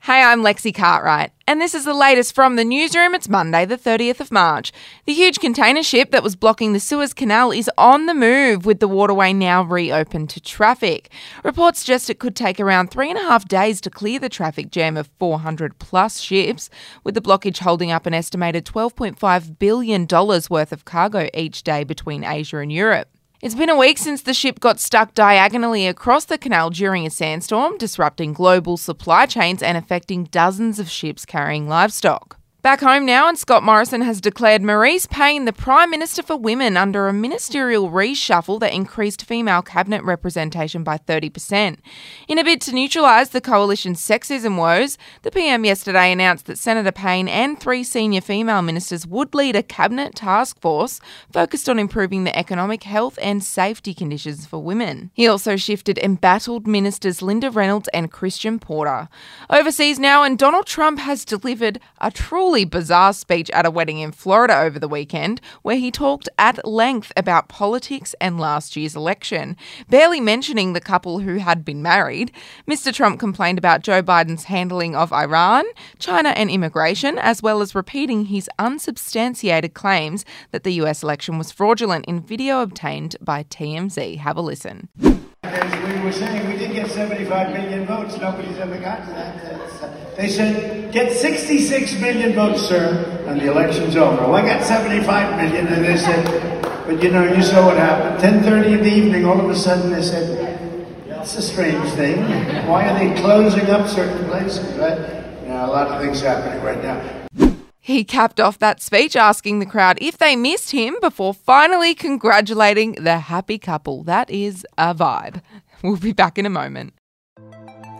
Hey, I'm Lexi Cartwright, and this is the latest from the newsroom. It's Monday, the 30th of March. The huge container ship that was blocking the Suez Canal is on the move, with the waterway now reopened to traffic. Reports suggest it could take around 3.5 days to clear the traffic jam of 400 plus ships, with the blockage holding up an estimated $12.5 billion worth of cargo each day between Asia and Europe. It's been a week since the ship got stuck diagonally across the canal during a sandstorm, disrupting global supply chains and affecting dozens of ships carrying livestock. Back home now, and Scott Morrison has declared Marise Payne the Prime Minister for Women under a ministerial reshuffle that increased female cabinet representation by 30%. In a bid to neutralise the coalition's sexism woes, the PM yesterday announced that Senator Payne and 3 senior female ministers would lead a cabinet task force focused on improving the economic, health and safety conditions for women. He also shifted embattled ministers Linda Reynolds and Christian Porter. Overseas now, and Donald Trump has delivered a truly bizarre speech at a wedding in Florida over the weekend, where he talked at length about politics and last year's election, barely mentioning the couple who had been married. Mr. Trump complained about Joe Biden's handling of Iran, China and immigration, as well as repeating his unsubstantiated claims that the US election was fraudulent in video obtained by TMZ. Have a listen. As we were saying, we did get 75 million votes. Nobody's ever gotten that. They said, get 66 million votes, sir, and the election's over. Well, I got 75 million, and they said, but you know, you saw what happened. 10:30 in the evening, all of a sudden, they said, that's a strange thing. Why are they closing up certain places? Right? You know, a lot of things happening right now. He capped off that speech asking the crowd if they missed him before finally congratulating the happy couple. That is a vibe. We'll be back in a moment.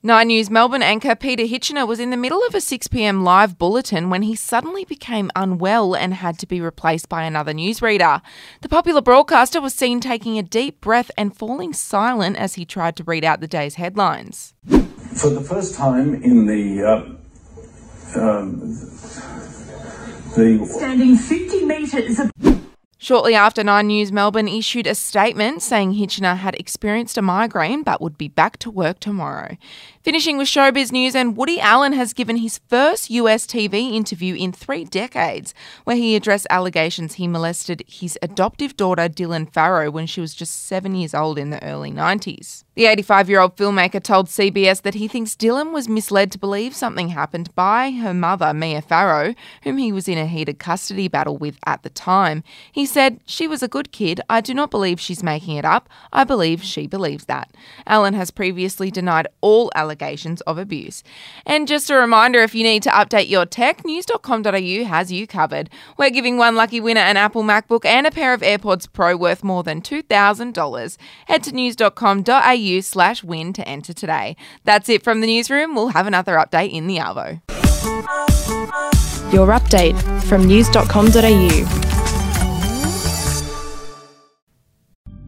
Nine News Melbourne anchor Peter Hitchener was in the middle of a 6 p.m. live bulletin when he suddenly became unwell and had to be replaced by another newsreader. The popular broadcaster was seen taking a deep breath and falling silent as he tried to read out the day's headlines. For the first time in the standing 50 metres of... Shortly after, Nine News Melbourne issued a statement saying Hitchener had experienced a migraine but would be back to work tomorrow. Finishing with showbiz news, and Woody Allen has given his first US TV interview in 3 decades, where he addressed allegations he molested his adoptive daughter Dylan Farrow when she was just 7 years old in the early 90s. The 85-year-old filmmaker told CBS that he thinks Dylan was misled to believe something happened by her mother, Mia Farrow, whom he was in a heated custody battle with at the time. He said, "She was a good kid. I do not believe she's making it up. I believe she believes that." Allen has previously denied all allegations of abuse. And just a reminder, if you need to update your tech, news.com.au has you covered. We're giving one lucky winner an Apple MacBook and a pair of AirPods Pro worth more than $2,000. Head to news.com.au/win to enter today. That's it from the newsroom. We'll have another update in the Arvo. Your update from news.com.au.